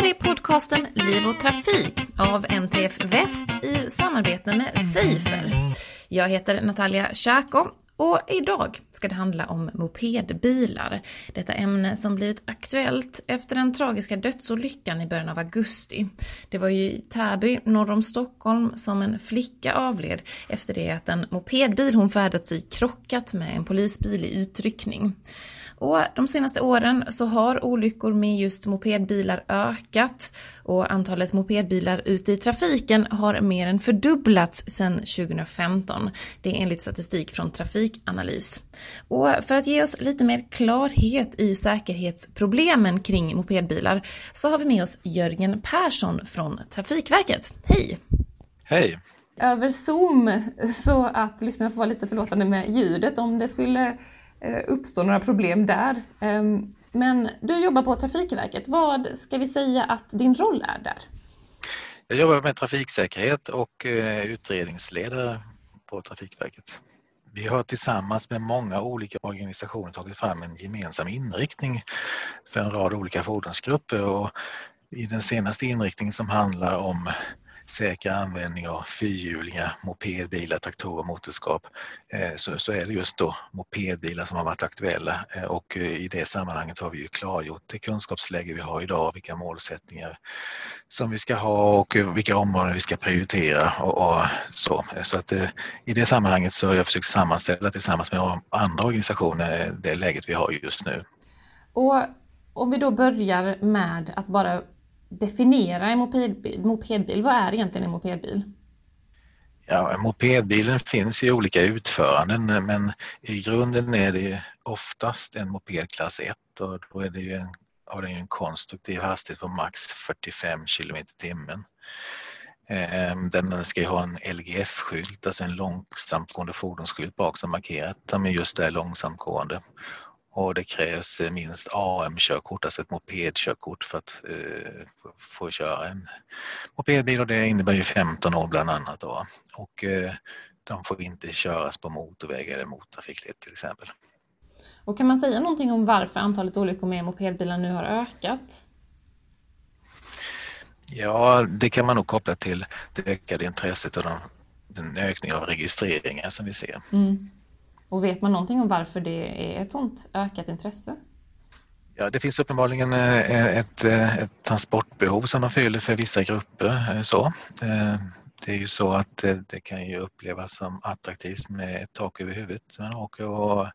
här är podcasten Liv och Trafik av NTF Väst i samarbete med Cifer. Jag heter Natalia Chaco och idag ska det handla om mopedbilar. Detta ämne som blivit aktuellt efter den tragiska dödsolyckan i början av augusti. Det var ju i Täby, norr om Stockholm, som en flicka avled efter det att en mopedbil hon färdats i krockat med en polisbil i utryckning. Och de senaste åren så har olyckor med just mopedbilar ökat och antalet mopedbilar ute i trafiken har mer än fördubblats sedan 2015. Det är enligt statistik från Trafikanalys. Och för att ge oss lite mer klarhet i säkerhetsproblemen kring mopedbilar så har vi med oss Jörgen Persson från Trafikverket. Hej! Hej! Över Zoom så att lyssnarna får vara lite förlåtande med ljudet om det skulle uppstår några problem där. Men du jobbar på Trafikverket. Vad ska vi säga att din roll är där? Jag jobbar med trafiksäkerhet och utredningsledare på Trafikverket. Vi har tillsammans med många olika organisationer tagit fram en gemensam inriktning för en rad olika fordonsgrupper. Och i den senaste inriktningen som handlar om säker användning av fyrhjulingar, mopedbilar, traktorer och motorskap, så är det just då mopedbilar som har varit aktuella, och i det sammanhanget har vi ju klargjort det kunskapsläge vi har idag, vilka målsättningar som vi ska ha och vilka områden vi ska prioritera och så. Så att i det sammanhanget så har jag försökt sammanställa tillsammans med andra organisationer det läget vi har just nu. Och om vi då börjar med att bara definiera en mopedbil. Vad är egentligen en mopedbil? Ja, mopedbilen finns i olika utföranden, men i grunden är det oftast en mopedklass 1, och då är det ju har den en konstruktiv hastighet på max 45 km/h. Den ska ju ha en LGF-skylt, alltså en långsamtgående fordonsskylt bak som markerat. Men just det är långsamtgående. Och det krävs minst AM-körkort, alltså ett mopedkörkort, för att få köra en mopedbil, och det innebär ju 15 år bland annat då. Och de får inte köras på motorvägar eller motortrafikled till exempel. Och kan man säga någonting om varför antalet olyckor med mopedbilar nu har ökat? Ja, det kan man nog koppla till det ökade intresset och den ökning av registreringar som vi ser. Mm. Och vet man någonting om varför det är ett sånt ökat intresse? Ja, det finns uppenbarligen ett transportbehov som man fyller för vissa grupper. Så. Det är ju så att det kan ju upplevas som attraktivt med ett tak över huvudet. Man åker, och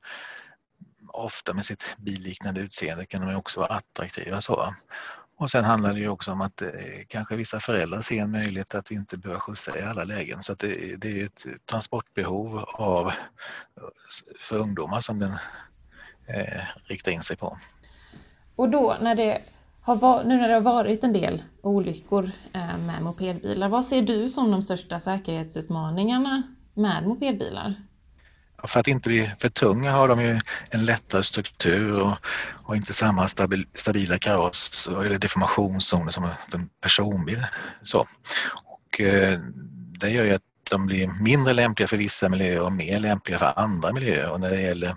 ofta med sitt billiknande utseende kan de också vara attraktiva. Så. Och sen handlar det ju också om att kanske vissa föräldrar ser en möjlighet att inte behöva skjutsa i alla lägen. Så att det är ett transportbehov för ungdomar som den riktar in sig på. Och då när det har varit en del olyckor med mopedbilar, vad ser du som de största säkerhetsutmaningarna med mopedbilar? För att inte bli för tunga har de ju en lättare struktur och inte samma stabila kaross eller deformationszoner som en personbil. Så. Och det gör ju att de blir mindre lämpliga för vissa miljöer och mer lämpliga för andra miljöer. Och när det gäller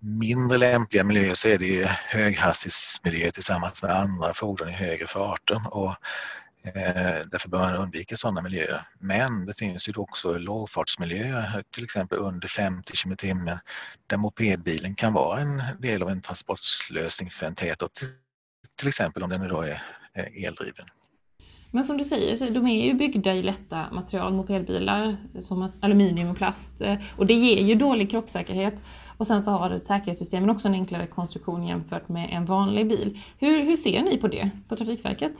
mindre lämpliga miljöer så är det ju höghastighetsmiljö tillsammans med andra fordon i högre farter. Och därför bör man undvika sådana miljöer. Men det finns ju också lågfartsmiljöer, till exempel under 50 km/h, där mopedbilen kan vara en del av en transportlösning för en tätort, till exempel om den då är eldriven. Men som du säger, så de är ju byggda i lätta material, mopedbilar, som aluminium och plast. Och det ger ju dålig krocksäkerhet. Och sen så har säkerhetssystemen också en enklare konstruktion jämfört med en vanlig bil. Hur ser ni på det på Trafikverket?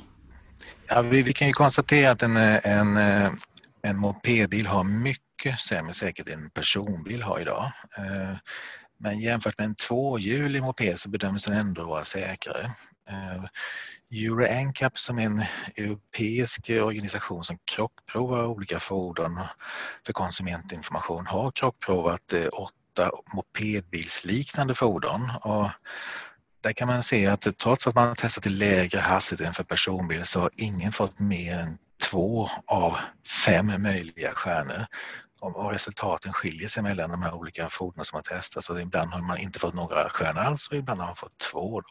Ja, vi kan ju konstatera att en mopedbil har mycket sämre säkerhet än en personbil har idag. Men jämfört med en tvåhjulig moped så bedöms den ändå vara säkrare. Euro NCAP, som är en europeisk organisation som krockprovar olika fordon för konsumentinformation, har krockprovat 8 mopedbilsliknande fordon. Och där kan man se att trots att man har testat till lägre hastighet än för personbil så har ingen fått mer än 2 av 5 möjliga stjärnor. Och resultaten skiljer sig mellan de här olika fordonen som har testats. Så ibland har man inte fått några stjärnor alls och ibland har man fått 2. Då.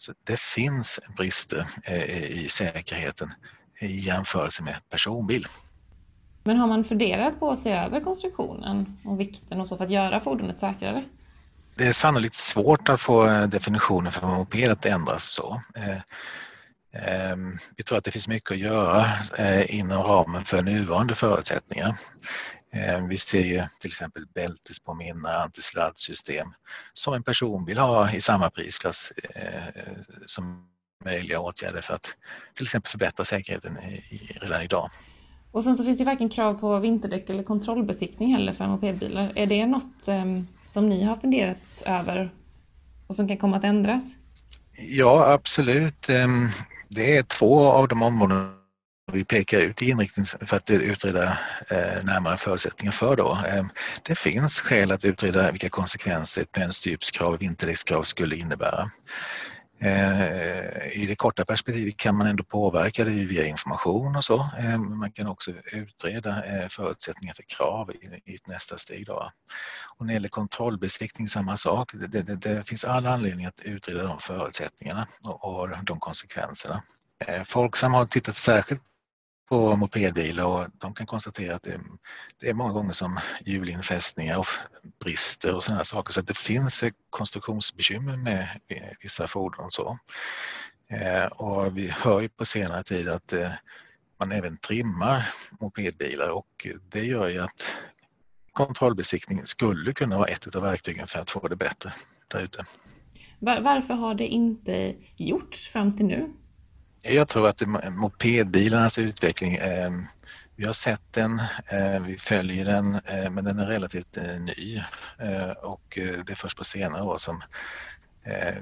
Så det finns brister i säkerheten i jämförelse med personbil. Men har man funderat på att se över konstruktionen och vikten och så för att göra fordonet säkrare? Det är sannolikt svårt att få definitionen för moped att ändras så. Vi tror att det finns mycket att göra inom ramen för nuvarande förutsättningar. Vi ser ju till exempel bältespåminnare, antisladdsystem som en personbil har i samma prisklass som möjliga åtgärder för att till exempel förbättra säkerheten redan idag. Och sen så finns det varken krav på vinterdäck eller kontrollbesiktning heller för mopedbilar. Är det något som ni har funderat över och som kan komma att ändras? Ja, absolut. Det är två av de områden vi pekar ut i inriktning för att utreda närmare förutsättningar för då. Det finns skäl att utreda vilka konsekvenser ett mönsterdjupskrav och vinterdäckskrav skulle innebära. I det korta perspektivet kan man ändå påverka det via information och så. Man kan också utreda förutsättningar för krav i ett nästa steg då. Och när det gäller kontrollbesiktning samma sak. Det finns alla anledningar att utreda de förutsättningarna och de konsekvenserna. Folksam har tittat särskilt på mopedbilar och de kan konstatera att det är många gånger som hjulinfästningar och brister och sådana saker. Så att det finns konstruktionsbekymmer med vissa fordon. Så. Och vi hör ju på senare tid att man även trimmar mopedbilar och det gör ju att kontrollbesiktning skulle kunna vara ett av verktygen för att få det bättre där ute. Varför har det inte gjorts fram till nu? Jag tror att mopedbilarnas utveckling, vi har sett den, vi följer den, men den är relativt ny och det är först på senare år som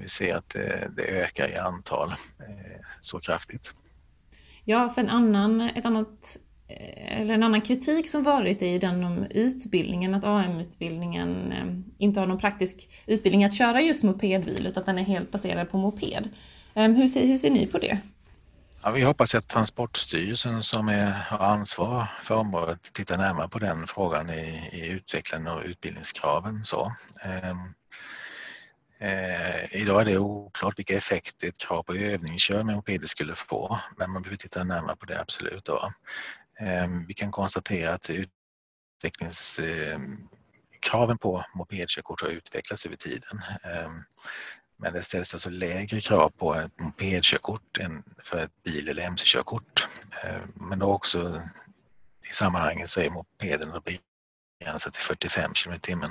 vi ser att det ökar i antal så kraftigt. Ja, för en annan kritik som varit i den om utbildningen, att AM-utbildningen inte har någon praktisk utbildning att köra just mopedbil utan att den är helt baserad på moped. Hur ser ni på det? Ja, vi hoppas att Transportstyrelsen som har ansvar för området tittar närmare på den frågan i utvecklingen och utbildningskraven. Så. Idag är det oklart vilka effekter ett krav på övningskör med moped skulle få, men man behöver titta närmare på det absolut. Då. Vi kan konstatera att kraven på mopedkörkort har utvecklats över tiden. Men det ställs alltså lägre krav på ett mopedkörkort än för ett bil- eller mc-körkort. Men då också i sammanhanget så är mopeden begränsad till 45 km/h.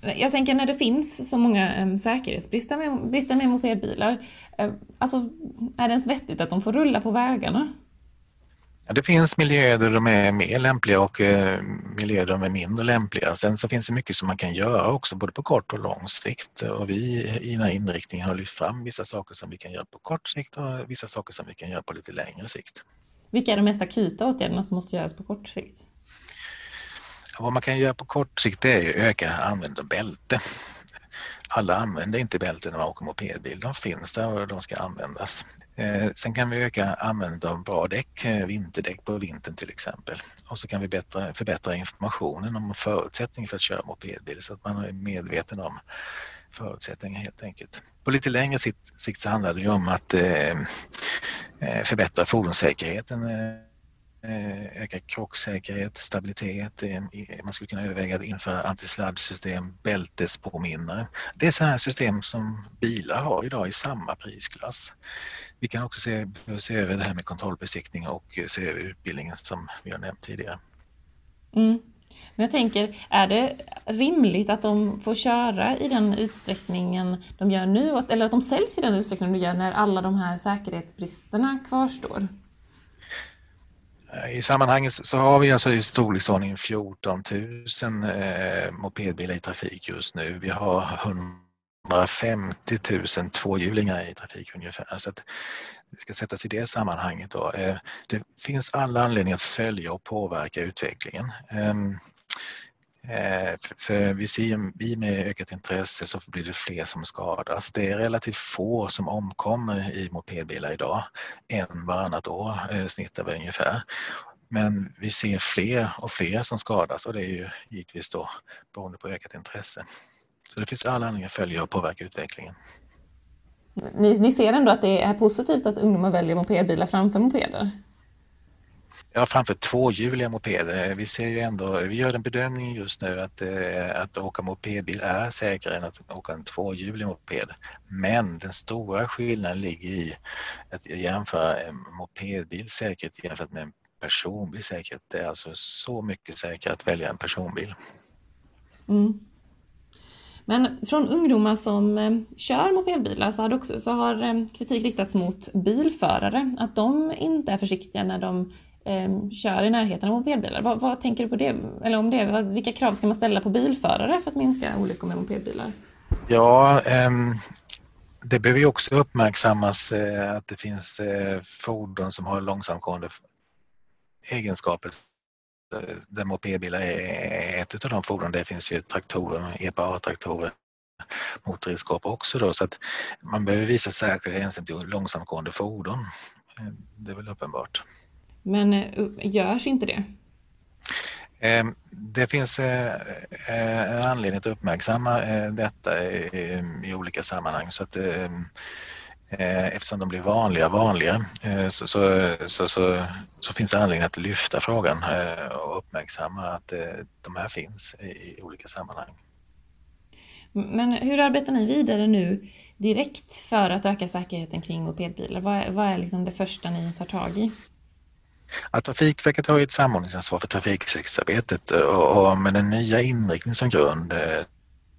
Jag tänker när det finns så många säkerhetsbrister med mopedbilar. Alltså är det ens vettigt att de får rulla på vägarna? Ja, det finns miljöer där de är mer lämpliga och miljöer där de är mindre lämpliga. Sen så finns det mycket som man kan göra också både på kort och lång sikt. Och vi i den här inriktningen har lyft fram vissa saker som vi kan göra på kort sikt och vissa saker som vi kan göra på lite längre sikt. Vilka är de mest akuta åtgärderna som måste göras på kort sikt? Vad man kan göra på kort sikt är att öka användandet av bälte. Alla använder inte bälten när man åker mopedbil. De finns där och de ska användas. Sen kan vi öka användandet av bra däck, vinterdäck på vintern till exempel. Och så kan vi förbättra informationen om förutsättningar för att köra mopedbil så att man är medveten om förutsättningar helt enkelt. På lite längre sikt så handlar det ju om att förbättra fordonssäkerheten. Öka krocksäkerhet, stabilitet. Man skulle kunna överväga att införa antisladdsystem, bältespåminnare. Det är sådana här system som bilar har idag i samma prisklass. Vi kan också se över det här med kontrollbesiktning och se över utbildningen som vi har nämnt tidigare. Mm. Men jag tänker, är det rimligt att de får köra i den utsträckningen de gör nu eller att de säljs i den utsträckningen de gör när alla de här säkerhetsbristerna kvarstår? I sammanhanget så har vi alltså i storleksordningen 14 000 mopedbilar i trafik just nu. Vi har 150 000 tvåhjulingar i trafik ungefär. Så att det ska sättas i det sammanhanget då. Det finns alla anledningar att följa och påverka utvecklingen. För vi ser i med ökat intresse så blir det fler som skadas. Det är relativt få som omkommer i mopedbilar idag. En varannat år snittar vi ungefär. Men vi ser fler och fler som skadas och det är ju givetvis då beroende på ökat intresse. Så det finns alla anledningar att följa och påverka utvecklingen. Ni ser ändå att det är positivt att ungdomar väljer mopedbilar framför mopeder? Ja, framför tvåhjuliga mopeder. Vi ser ju ändå, vi gör en bedömning just nu att åka mopedbil är säkrare än att åka en tvåhjulig moped. Men den stora skillnaden ligger i att jämföra en mopedbil säkert jämfört med en personbil säkert. Det är alltså så mycket säkrare att välja en personbil. Mm. Men från ungdomar som kör mopedbilar så har kritik riktats mot bilförare. Att de inte är försiktiga när de kör i närheten av mopedbilar. Vad tänker du på det? Eller om det? Vilka krav ska man ställa på bilförare för att minska olyckor med mopedbilar? Ja, det behöver ju också uppmärksammas att det finns fordon som har långsamgående egenskaper. Där mopedbilar är ett av de fordon. Det finns ju traktorer, EPA-traktorer, motorredskap också då, så att man behöver visa särskild hänsyn till långsamgående fordon. Det är väl uppenbart. Men görs inte det? Det finns anledning att uppmärksamma detta i olika sammanhang, så att eftersom de blir vanligare så finns det anledning att lyfta frågan och uppmärksamma att de här finns i olika sammanhang. Men hur arbetar ni vidare nu direkt för att öka säkerheten kring mopedbilar? Vad är liksom det första ni tar tag i? Att Trafikverket har ett samordningsansvar för trafiksäkerhetsarbetet och med den nya inriktningen som grund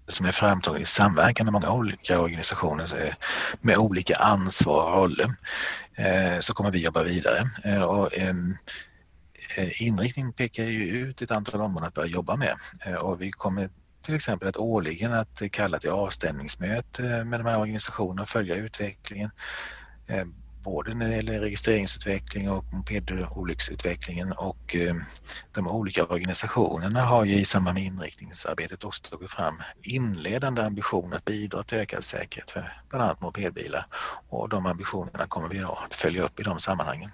som är framtagen i samverkan med många olika organisationer med olika ansvar och roller, så kommer vi jobba vidare. Och inriktningen pekar ju ut ett antal områden att börja jobba med, och vi kommer till exempel att årligen att kalla till avstämningsmöte med de här organisationerna och följa utvecklingen, både när det gäller registreringsutveckling och mopedolycksutvecklingen, och de olika organisationerna har ju i samband med inriktningsarbetet också tagit fram inledande ambitioner att bidra till ökad säkerhet för bland annat mopedbilar, och de ambitionerna kommer vi att följa upp i de sammanhangen.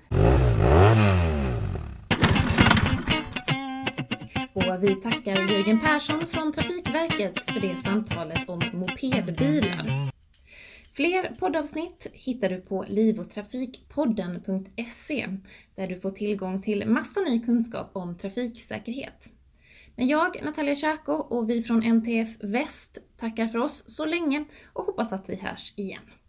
Och vi tackar Jörgen Persson från Trafikverket för det samtalet om mopedbilar. Fler poddavsnitt hittar du på livotrafikpodden.se, där du får tillgång till massa ny kunskap om trafiksäkerhet. Men jag, Natalia Chaco, och vi från NTF Väst tackar för oss så länge och hoppas att vi hörs igen.